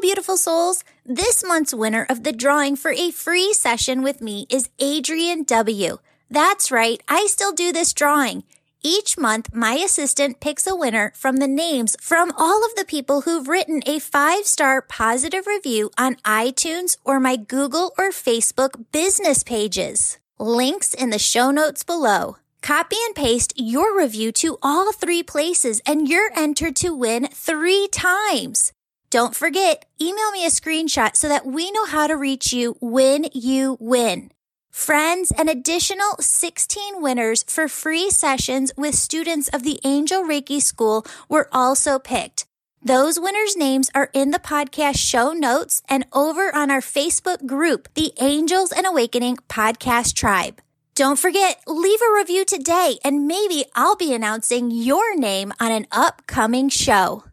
beautiful souls, this month's winner of the drawing for a free session with me is Adrian W. That's right, I still do this drawing. Each month, my assistant picks a winner from the names from all of the people who've written a 5-star positive review on iTunes or my Google or Facebook business pages. Links in the show notes below. Copy and paste your review to all 3 places and you're entered to win 3 times. Don't forget, email me a screenshot so that we know how to reach you when you win. Friends, an additional 16 winners for free sessions with students of the Angel Reiki School were also picked. Those winners' names are in the podcast show notes and over on our Facebook group, the Angels and Awakening Podcast Tribe. Don't forget, leave a review today and maybe I'll be announcing your name on an upcoming show.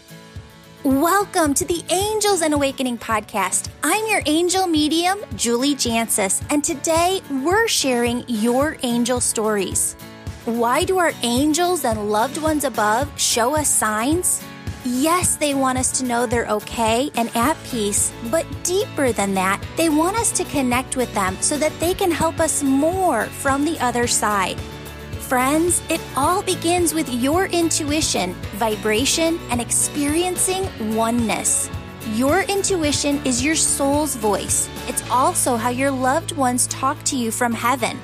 Welcome to the Angels and Awakening Podcast. I'm your angel medium, Julie Jancis, and today we're sharing your angel stories. Why do our angels and loved ones above show us signs? Yes, they want us to know they're okay and at peace, but deeper than that, they want us to connect with them so that they can help us more from the other side. Friends, it all begins with your intuition, vibration, and experiencing oneness. Your intuition is your soul's voice. It's also how your loved ones talk to you from heaven.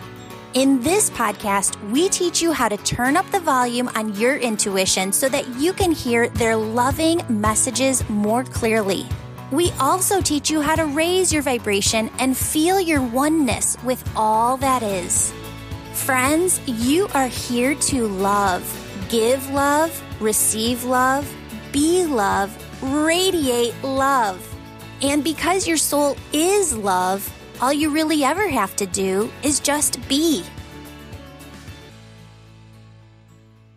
In this podcast, we teach you how to turn up the volume on your intuition so that you can hear their loving messages more clearly. We also teach you how to raise your vibration and feel your oneness with all that is. Friends, you are here to love, give love, receive love, be love, radiate love. And because your soul is love, all you really ever have to do is just be.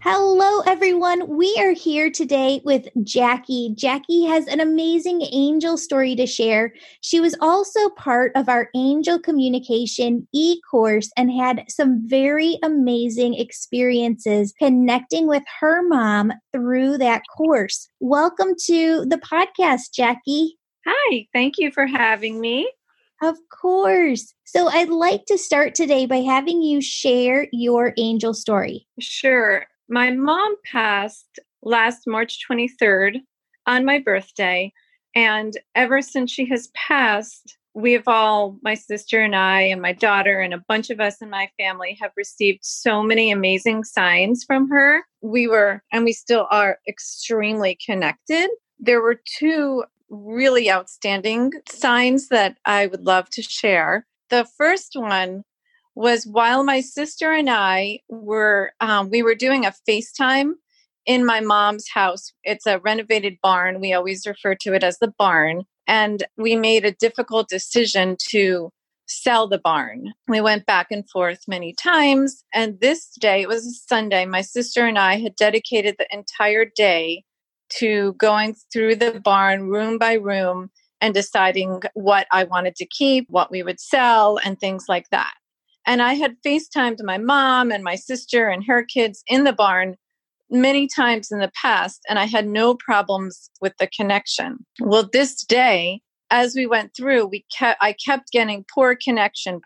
Hello, everyone. We are here today with Jackie. Jackie has an amazing angel story to share. She was also part of our Angel Communication e-course and had some very amazing experiences connecting with her mom through that course. Welcome to the podcast, Jackie. Hi, thank you for having me. Of course. So I'd like to start today by having you share your angel story. Sure. My mom passed last March 23rd on my birthday, and ever since she has passed, we've all, my sister and I and my daughter and a bunch of us in my family, have received so many amazing signs from her. We were, and we still are, extremely connected. There were 2 really outstanding signs that I would love to share. The first one was while my sister and I were, we were doing a FaceTime in my mom's house. It's a renovated barn. We always refer to it as the barn. And we made a difficult decision to sell the barn. We went back and forth many times. And this day, it was a Sunday, my sister and I had dedicated the entire day to going through the barn room by room and deciding what I wanted to keep, what we would sell, and things like that. And I had FaceTimed my mom and my sister and her kids in the barn many times in the past, and I had no problems with the connection. Well, this day, as we went through, I kept getting poor connection.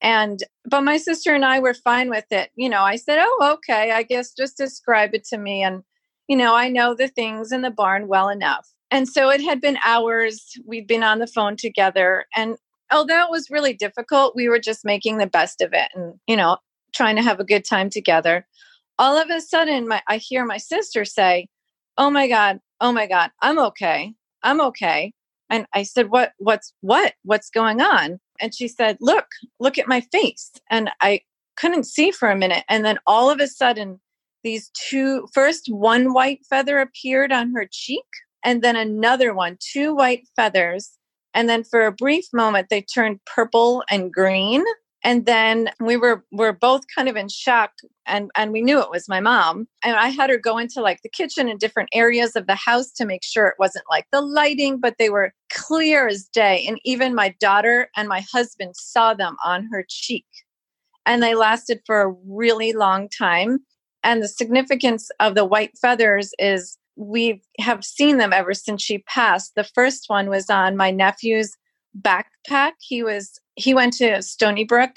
But my sister and I were fine with it. You know, I said, oh, okay, I guess just describe it to me. And, you know, I know the things in the barn well enough. And so it had been hours. We'd been on the phone together, and although it was really difficult, we were just making the best of it and, you know, trying to have a good time together. All of a sudden, I hear my sister say, oh my God, I'm okay. And I said, what's going on? And she said, look at my face. And I couldn't see for a minute. And then all of a sudden, these 2, first one white feather appeared on her cheek, and then another one, 2 white feathers. And then for a brief moment, they turned purple and green. And then we were both kind of in shock, and we knew it was my mom. And I had her go into like the kitchen and different areas of the house to make sure it wasn't like the lighting, but they were clear as day. And even my daughter and my husband saw them on her cheek. And they lasted for a really long time. And the significance of the white feathers is we have seen them ever since she passed. The first one was on my nephew's backpack. He went to Stony Brook.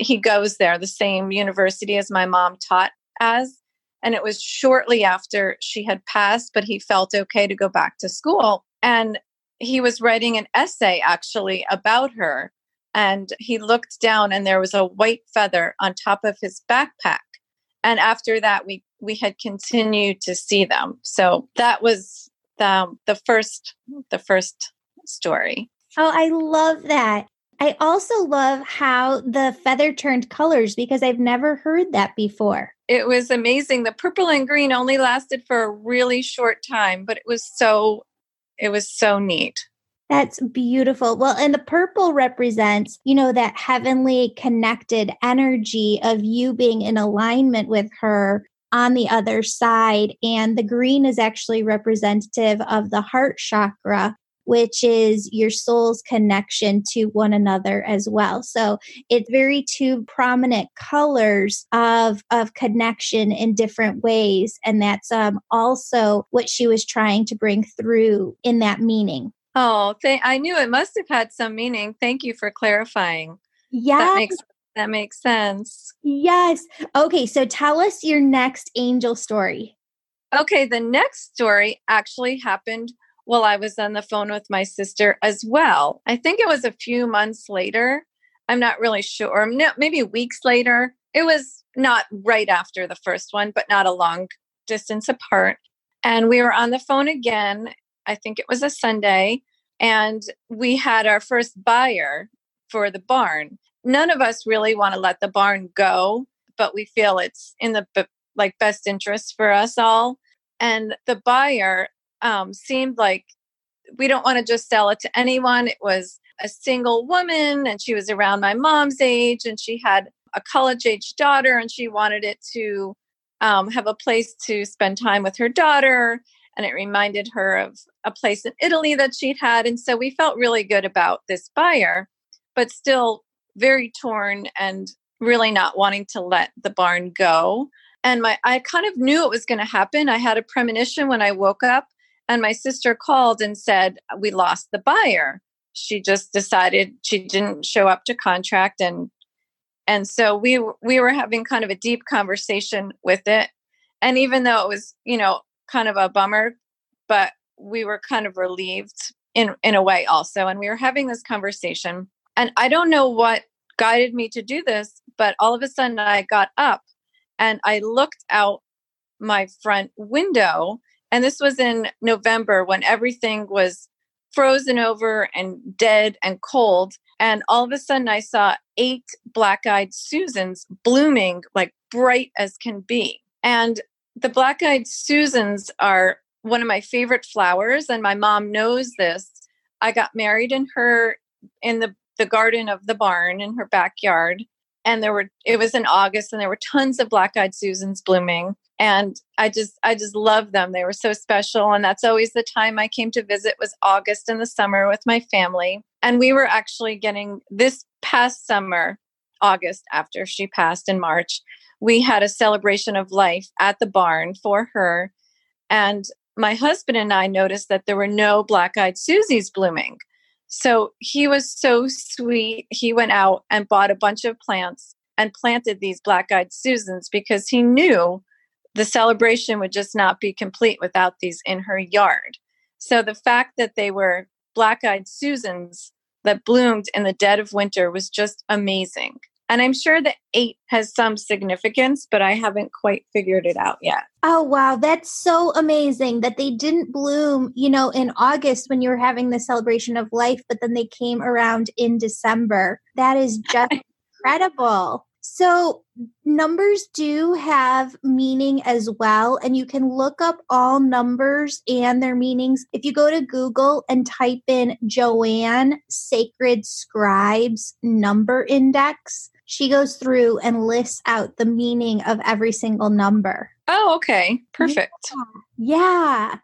He goes there, the same university as my mom taught as. And it was shortly after she had passed, but he felt okay to go back to school. And he was writing an essay actually about her. And he looked down and there was a white feather on top of his backpack. And after that, we had continued to see them. So that was the first story. Oh, I love that. I also love how the feather turned colors because I've never heard that before. It was amazing. The purple and green only lasted for a really short time, but it was so neat. That's beautiful. Well, and the purple represents, that heavenly connected energy of you being in alignment with her on the other side. And the green is actually representative of the heart chakra, which is your soul's connection to one another as well. So it's very two prominent colors of connection in different ways. And that's also what she was trying to bring through in that meaning. Oh, I knew it must have had some meaning. Thank you for clarifying. Yeah. That makes sense. Yes. Okay. So tell us your next angel story. Okay. The next story actually happened while I was on the phone with my sister as well. I think it was a few months later. I'm not really sure. No, maybe weeks later. It was not right after the first one, but not a long distance apart. And we were on the phone again. I think it was a Sunday, and we had our first buyer for the barn. None of us really want to let the barn go, but we feel it's in the best interest for us all. And the buyer seemed like we don't want to just sell it to anyone. It was a single woman, and she was around my mom's age, and she had a college-age daughter, and she wanted it to have a place to spend time with her daughter. And it reminded her of a place in Italy that she'd had. And so we felt really good about this buyer, but still very torn and really not wanting to let the barn go. And I kind of knew it was going to happen. I had a premonition when I woke up, and my sister called and said, we lost the buyer. She just decided she didn't show up to contract. And so we were having kind of a deep conversation with it. And even though it was, kind of a bummer, but we were kind of relieved in a way also. And we were having this conversation, and I don't know what guided me to do this, but all of a sudden I got up and I looked out my front window. And this was in November when everything was frozen over and dead and cold. And all of a sudden I saw 8 black-eyed Susans blooming like bright as can be. And the black-eyed Susans are one of my favorite flowers, and my mom knows this. I got married in the garden of the barn in her backyard, and it was in August, and there were tons of black-eyed Susans blooming, and I just loved them. They were so special, and that's always the time I came to visit was August in the summer with my family. And we were actually getting this past summer, August after she passed in March, we had a celebration of life at the barn for her. And my husband and I noticed that there were no black-eyed Susies blooming. So he was so sweet. He went out and bought a bunch of plants and planted these black-eyed Susans because he knew the celebration would just not be complete without these in her yard. So the fact that they were black-eyed Susans that bloomed in the dead of winter was just amazing. And I'm sure the 8 has some significance, but I haven't quite figured it out yet. Oh, wow. That's so amazing that they didn't bloom, in August when you were having the celebration of life, but then they came around in December. That is just incredible. So numbers do have meaning as well, and you can look up all numbers and their meanings. If you go to Google and type in Joanne Sacred Scribes Number Index, she goes through and lists out the meaning of every single number. Oh, okay. Perfect. Yeah.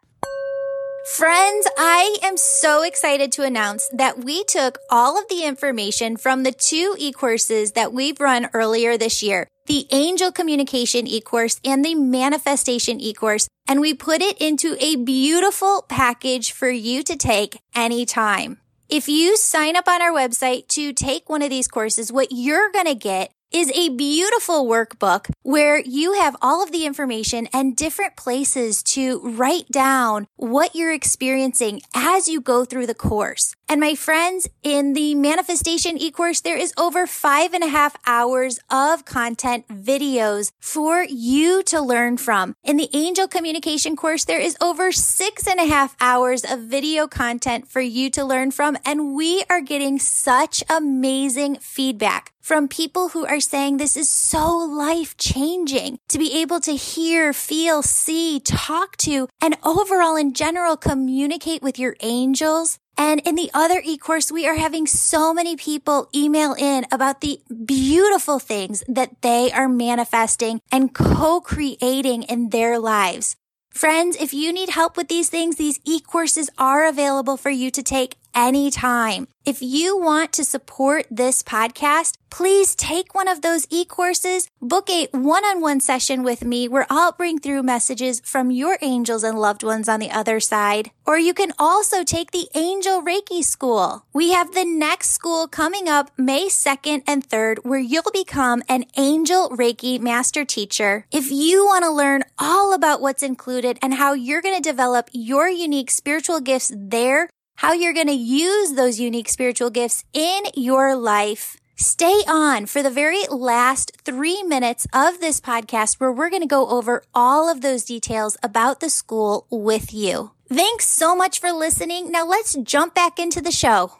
Friends, I am so excited to announce that we took all of the information from the 2 e-courses that we've run earlier this year the Angel Communication e-course, and the Manifestation e-course, and we put it into a beautiful package for you to take anytime. If you sign up on our website to take one of these courses, what you're going to get is a beautiful workbook where you have all of the information and different places to write down what you're experiencing as you go through the course. And my friends, in the Manifestation e-course, there is over 5.5 hours of content videos for you to learn from. In the Angel Communication course, there is over 6.5 hours of video content for you to learn from. And we are getting such amazing feedback from people who are saying this is so life-changing to be able to hear, feel, see, talk to, and overall in general communicate with your angels. And in the other e-course, we are having so many people email in about the beautiful things that they are manifesting and co-creating in their lives. Friends, if you need help with these things, these e-courses are available for you to take anytime. If you want to support this podcast, please take one of those e-courses, book a one-on-one session with me where I'll bring through messages from your angels and loved ones on the other side. Or you can also take the Angel Reiki School. We have the next school coming up May 2nd and 3rd where you'll become an Angel Reiki Master Teacher. If you want to learn all about what's included and how you're going to develop your unique spiritual gifts there, how you're going to use those unique spiritual gifts in your life. Stay on for the very last 3 minutes of this podcast where we're going to go over all of those details about the school with you. Thanks so much for listening. Now let's jump back into the show.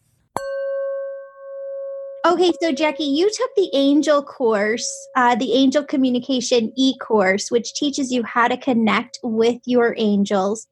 Okay, so Jackie, you took the Angel course, the Angel Communication e-course, which teaches you how to connect with your angels.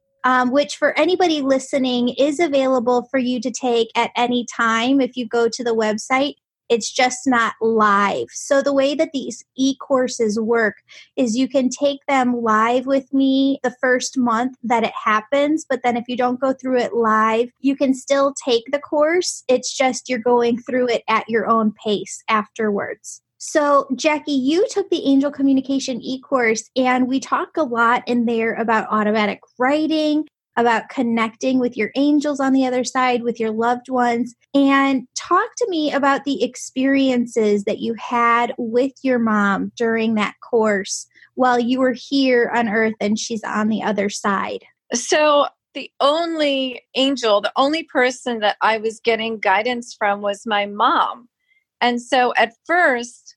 Which for anybody listening is available for you to take at any time. If you go to the website, it's just not live. So the way that these e-courses work is you can take them live with me the first month that it happens. But then if you don't go through it live, you can still take the course. It's just you're going through it at your own pace afterwards. So, Jackie, you took the Angel Communication e-course, and we talk a lot in there about automatic writing, about connecting with your angels on the other side, with your loved ones. And talk to me about the experiences that you had with your mom during that course while you were here on Earth and she's on the other side. So, the only angel, the only person that I was getting guidance from was my mom. And so at first,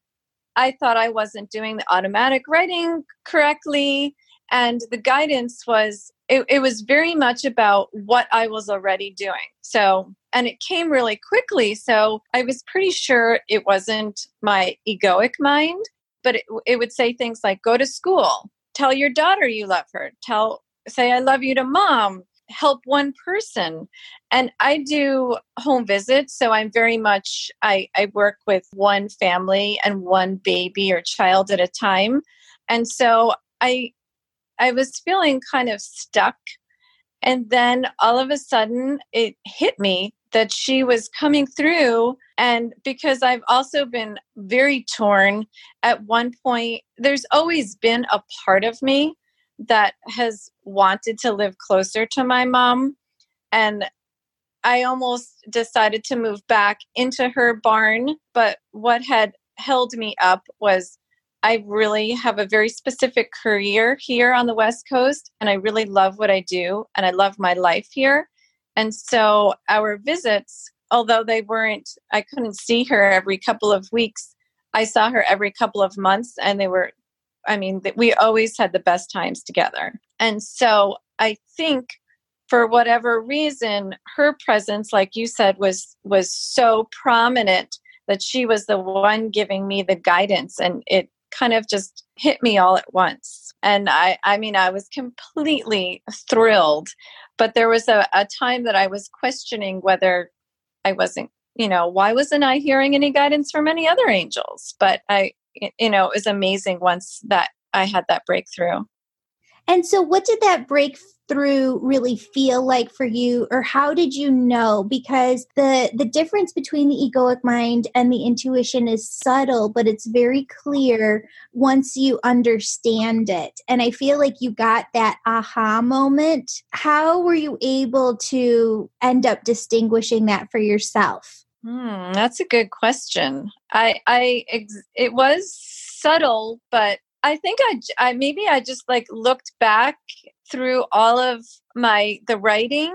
I thought I wasn't doing the automatic writing correctly. And the guidance was, it was very much about what I was already doing. So, and it came really quickly. So I was pretty sure it wasn't my egoic mind, but it would say things like, go to school, tell your daughter you love her, say I love you to mom, help one person. And I do home visits. So I'm very much, I work with one family and one baby or child at a time. And so I was feeling kind of stuck. And then all of a sudden it hit me that she was coming through. And because I've also been very torn at one point, there's always been a part of me that has wanted to live closer to my mom. And I almost decided to move back into her barn. But what had held me up was I really have a very specific career here on the West Coast. And I really love what I do. And I love my life here. And so our visits, although I couldn't see her every couple of weeks, I saw her every couple of months. And we always had the best times together. And so I think for whatever reason, her presence, like you said, was so prominent that she was the one giving me the guidance. And it kind of just hit me all at once. And I was completely thrilled. But there was a time that I was questioning whether I wasn't, why wasn't I hearing any guidance from any other angels? But it was amazing once that I had that breakthrough. And so what did that break through really feel like for you, or how did you know? Because the difference between the egoic mind and the intuition is subtle, but it's very clear once you understand it. And I feel like you got that aha moment. How were you able to end up distinguishing that for yourself? That's a good question. It was subtle, but I think I just like looked back through all of the writing,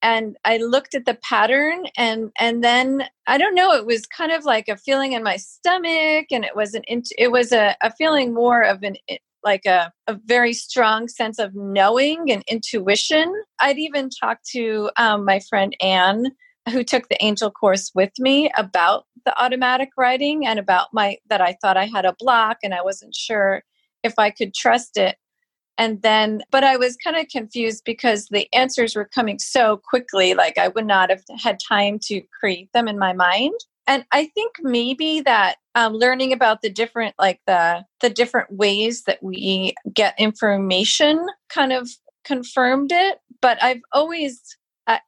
and I looked at the pattern, and then I don't know, it was kind of like a feeling in my stomach, and it was a feeling more of a very strong sense of knowing and intuition. I'd even talked to my friend Anne, who took the angel course with me, about the automatic writing and about that I thought I had a block and I wasn't sure if I could trust it. And then, but I was kind of confused because the answers were coming so quickly, like I would not have had time to create them in my mind. And I think maybe that learning about the different, like the different ways that we get information kind of confirmed it. But I've always,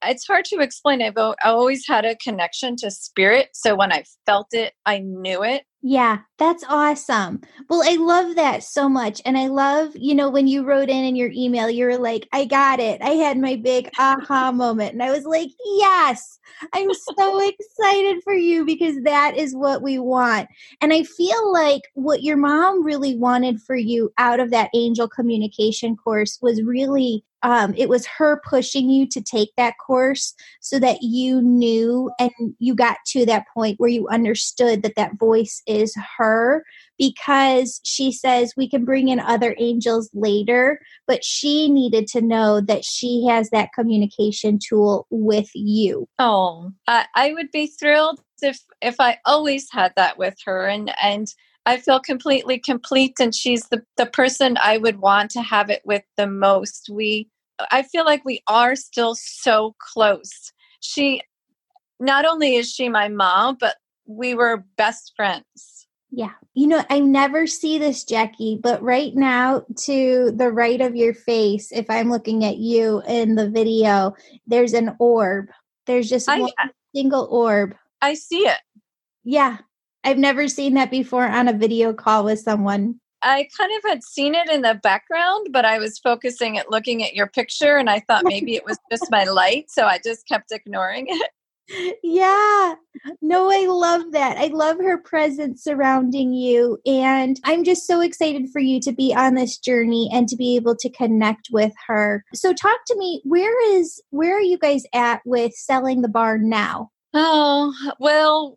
it's hard to explain. I always had a connection to spirit. So when I felt it, I knew it. Yeah, that's awesome. Well, I love that so much. And I love, when you wrote in your email, you were like, I got it. I had my big aha moment. And I was like, yes, I'm so excited for you, because that is what we want. And I feel like what your mom really wanted for you out of that angel communication course was really it was her pushing you to take that course so that you knew, and you got to that point where you understood that voice is her, because she says we can bring in other angels later, but she needed to know that she has that communication tool with you. Oh, I would be thrilled if I always had that with her, and I feel completely complete, and she's the person I would want to have it with the most. I feel like we are still so close. She, not only is she my mom, but we were best friends. Yeah. I never see this, Jackie, but right now to the right of your face, if I'm looking at you in the video, there's an orb. There's just one single orb. I see it. Yeah. I've never seen that before on a video call with someone. I kind of had seen it in the background, but I was focusing at looking at your picture, and I thought maybe it was just my light, so I just kept ignoring it. Yeah. No, I love that. I love her presence surrounding you. And I'm just so excited for you to be on this journey and to be able to connect with her. So talk to me, where are you guys at with selling the barn now? Oh, well,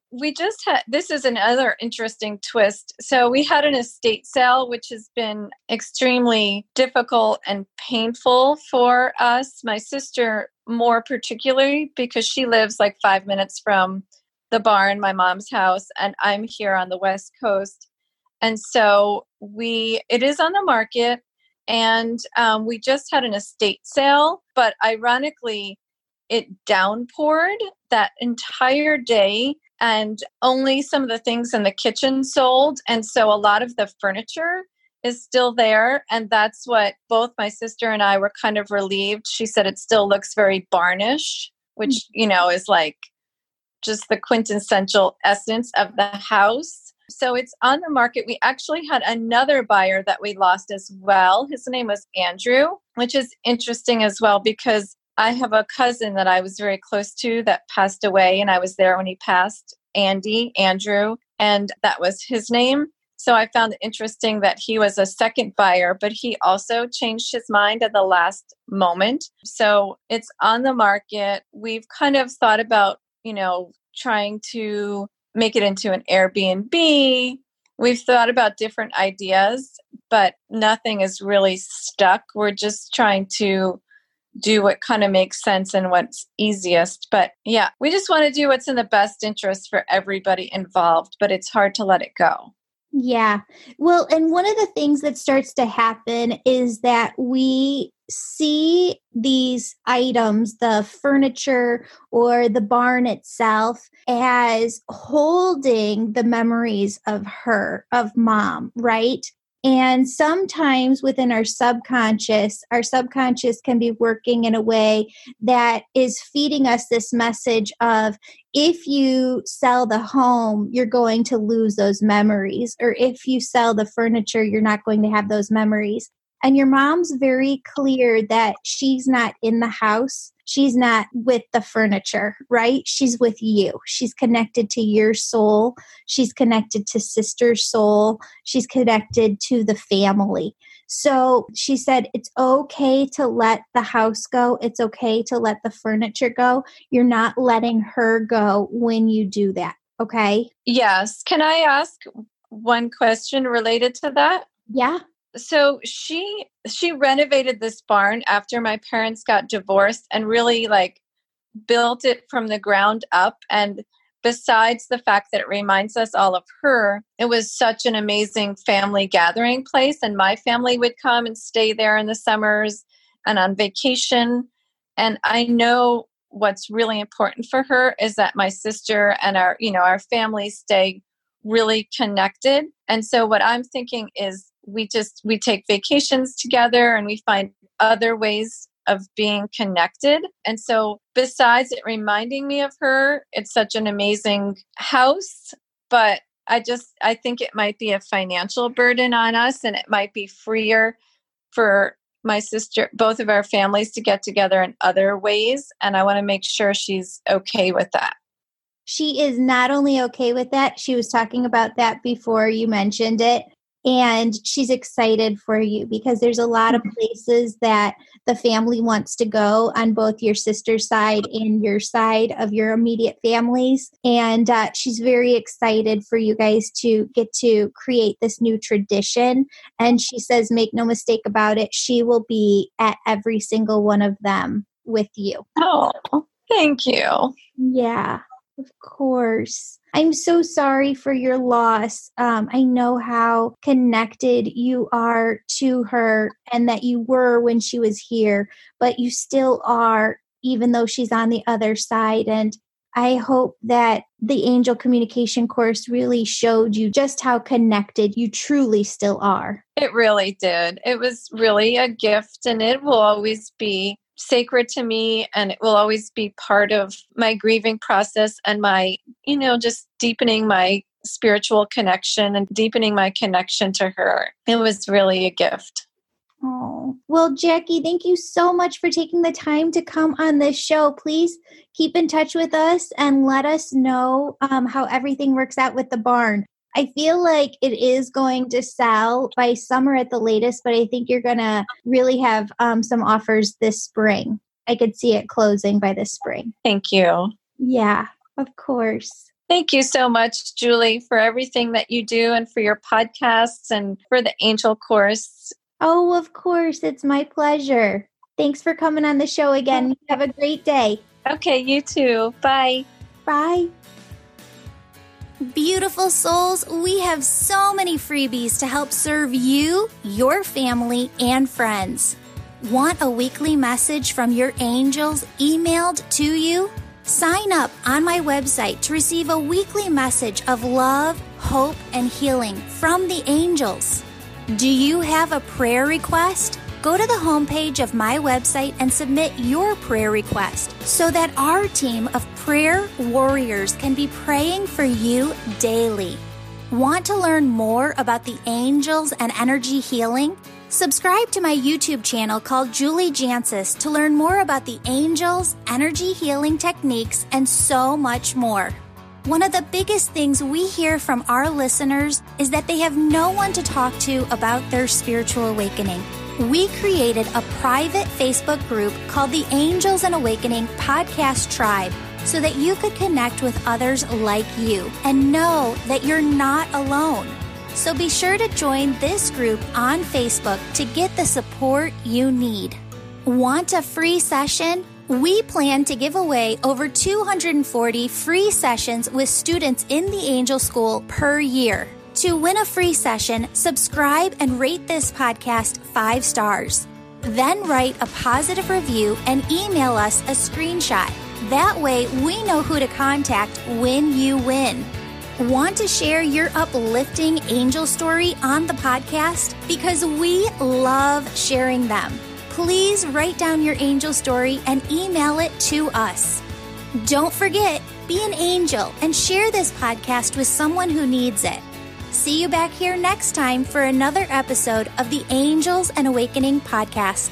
this is another interesting twist. So we had an estate sale, which has been extremely difficult and painful for us. My sister, more particularly, because she lives like 5 minutes from the barn, my mom's house, and I'm here on the West Coast. And so it is on the market, and we just had an estate sale, but ironically, it downpoured that entire day, and only some of the things in the kitchen sold. And so a lot of the furniture is still there. And that's what both my sister and I were kind of relieved. She said it still looks very barnish, which, is like just the quintessential essence of the house. So it's on the market. We actually had another buyer that we lost as well. His name was Andrew, which is interesting as well, because I have a cousin that I was very close to that passed away, and I was there when he passed, Andrew, and that was his name. So I found it interesting that he was a second buyer, but he also changed his mind at the last moment. So it's on the market. We've kind of thought about, trying to make it into an Airbnb. We've thought about different ideas, but nothing is really stuck. We're just trying to do what kind of makes sense and what's easiest. But yeah, we just want to do what's in the best interest for everybody involved, but it's hard to let it go. Yeah. Well, and one of the things that starts to happen is that we see these items, the furniture or the barn itself, as holding the memories of her, of mom, right? And sometimes within our subconscious can be working in a way that is feeding us this message of, if you sell the home, you're going to lose those memories. Or if you sell the furniture, you're not going to have those memories. And your mom's very clear that she's not in the house. She's not with the furniture, right? She's with you. She's connected to your soul. She's connected to sister's soul. She's connected to the family. So she said, it's okay to let the house go. It's okay to let the furniture go. You're not letting her go when you do that, okay? Yes. Can I ask one question related to that? Yeah. So she renovated this barn after my parents got divorced and really like built it from the ground up. And besides the fact that it reminds us all of her, it was such an amazing family gathering place. And my family would come and stay there in the summers and on vacation. And I know what's really important for her is that my sister and our family stay really connected. And so what I'm thinking is, we take vacations together and we find other ways of being connected. And so besides it reminding me of her, it's such an amazing house, but I think it might be a financial burden on us, and it might be freer for my sister, both of our families, to get together in other ways. And I want to make sure she's okay with that. She is not only okay with that, she was talking about that before you mentioned it. And she's excited for you, because there's a lot of places that the family wants to go on both your sister's side and your side of your immediate families. And she's very excited for you guys to get to create this new tradition. And she says, make no mistake about it, she will be at every single one of them with you. Oh, thank you. Yeah, of course. I'm so sorry for your loss. I know how connected you are to her, and that you were when she was here, but you still are, even though she's on the other side. And I hope that the Angel Communication course really showed you just how connected you truly still are. It really did. It was really a gift, and it will always be sacred to me, and it will always be part of my grieving process and my, just deepening my spiritual connection and deepening my connection to her. It was really a gift. Oh, well, Jackie, thank you so much for taking the time to come on this show. Please keep in touch with us and let us know how everything works out with the barn. I feel like it is going to sell by summer at the latest, but I think you're going to really have some offers this spring. I could see it closing by this spring. Thank you. Yeah, of course. Thank you so much, Julie, for everything that you do and for your podcasts and for the Angel course. Oh, of course. It's my pleasure. Thanks for coming on the show again. Have a great day. Okay, you too. Bye. Bye. Beautiful souls, we have so many freebies to help serve you, your family, and friends. Want a weekly message from your angels emailed to you? Sign up on my website to receive a weekly message of love, hope, and healing from the angels. Do you have a prayer request? Go to the homepage of my website and submit your prayer request so that our team of prayer warriors can be praying for you daily. Want to learn more about the angels and energy healing? Subscribe to my YouTube channel called Julie Jancis to learn more about the angels, energy healing techniques, and so much more. One of the biggest things we hear from our listeners is that they have no one to talk to about their spiritual awakening. We created a private Facebook group called the Angels and Awakening Podcast Tribe so that you could connect with others like you and know that you're not alone. So be sure to join this group on Facebook to get the support you need. Want a free session? We plan to give away over 240 free sessions with students in the Angel School per year. To win a free session, subscribe and rate this podcast 5 stars. Then write a positive review and email us a screenshot. That way we know who to contact when you win. Want to share your uplifting angel story on the podcast? Because we love sharing them. Please write down your angel story and email it to us. Don't forget, be an angel and share this podcast with someone who needs it. See you back here next time for another episode of the Angels and Awakening podcast.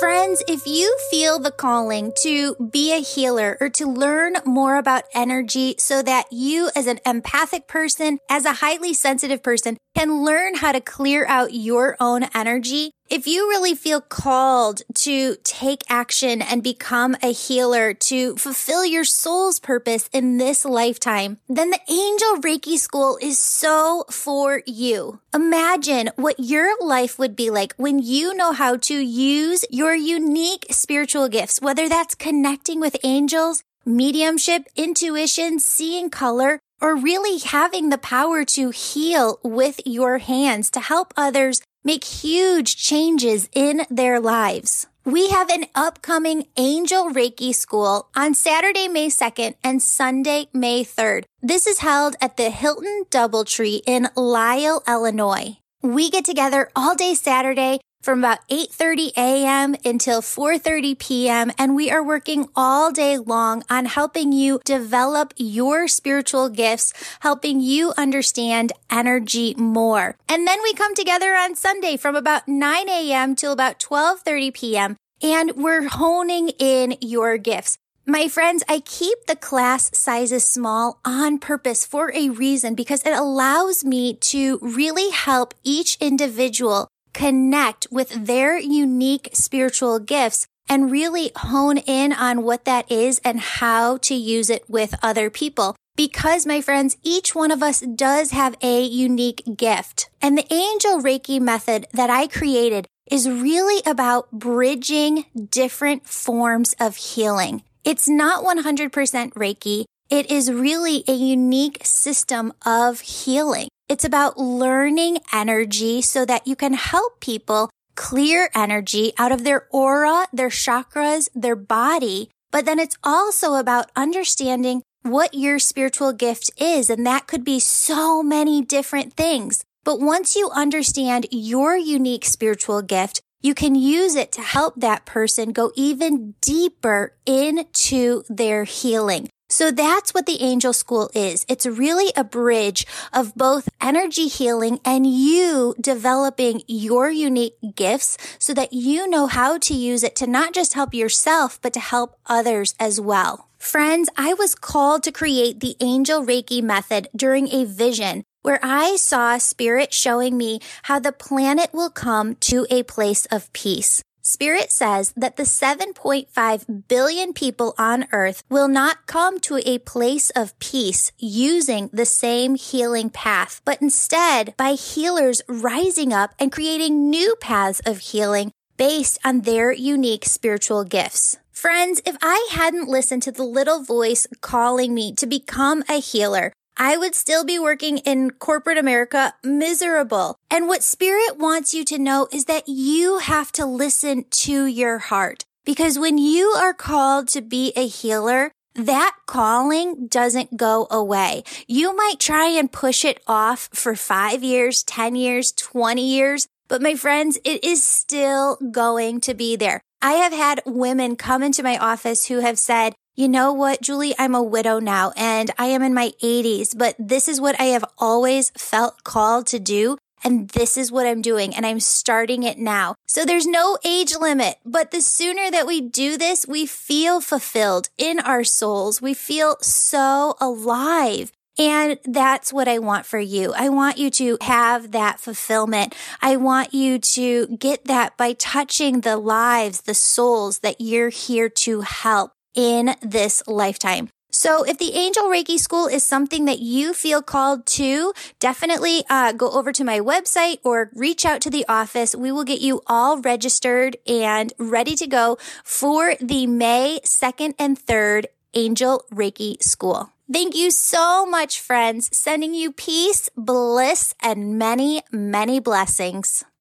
Friends, if you feel the calling to be a healer or to learn more about energy so that you as an empathic person, as a highly sensitive person, can learn how to clear out your own energy, if you really feel called to take action and become a healer to fulfill your soul's purpose in this lifetime, then the Angel Reiki School is so for you. Imagine what your life would be like when you know how to use your unique spiritual gifts, whether that's connecting with angels, mediumship, intuition, seeing color, or really having the power to heal with your hands to help others make huge changes in their lives. We have an upcoming Angel Reiki School on Saturday, May 2nd and Sunday, May 3rd. This is held at the Hilton Doubletree in Lisle, Illinois. We get together all day Saturday from about 8:30 a.m. until 4:30 p.m. and we are working all day long on helping you develop your spiritual gifts, helping you understand energy more. And then we come together on Sunday from about 9 a.m. till about 12:30 p.m. and we're honing in your gifts. My friends, I keep the class sizes small on purpose for a reason because it allows me to really help each individual connect with their unique spiritual gifts and really hone in on what that is and how to use it with other people. Because, my friends, each one of us does have a unique gift. And the Angel Reiki method that I created is really about bridging different forms of healing. It's not 100% Reiki. It is really a unique system of healing. It's about learning energy so that you can help people clear energy out of their aura, their chakras, their body. But then it's also about understanding what your spiritual gift is, and that could be so many different things. But once you understand your unique spiritual gift, you can use it to help that person go even deeper into their healing. So that's what the Angel School is. It's really a bridge of both energy healing and you developing your unique gifts so that you know how to use it to not just help yourself, but to help others as well. Friends, I was called to create the Angel Reiki method during a vision where I saw Spirit showing me how the planet will come to a place of peace. Spirit says that the 7.5 billion people on Earth will not come to a place of peace using the same healing path, but instead by healers rising up and creating new paths of healing based on their unique spiritual gifts. Friends, if I hadn't listened to the little voice calling me to become a healer, I would still be working in corporate America, miserable. And what Spirit wants you to know is that you have to listen to your heart. Because when you are called to be a healer, that calling doesn't go away. You might try and push it off for 5 years, 10 years, 20 years. But my friends, it is still going to be there. I have had women come into my office who have said, "You know what, Julie, I'm a widow now and I am in my 80s, but this is what I have always felt called to do. And this is what I'm doing and I'm starting it now." So there's no age limit, but the sooner that we do this, we feel fulfilled in our souls. We feel so alive. And that's what I want for you. I want you to have that fulfillment. I want you to get that by touching the lives, the souls that you're here to help in this lifetime. So if the Angel Reiki School is something that you feel called to, definitely go over to my website or reach out to the office. We will get you all registered and ready to go for the May 2nd and 3rd Angel Reiki School. Thank you so much, friends. Sending you peace, bliss, and many, many blessings.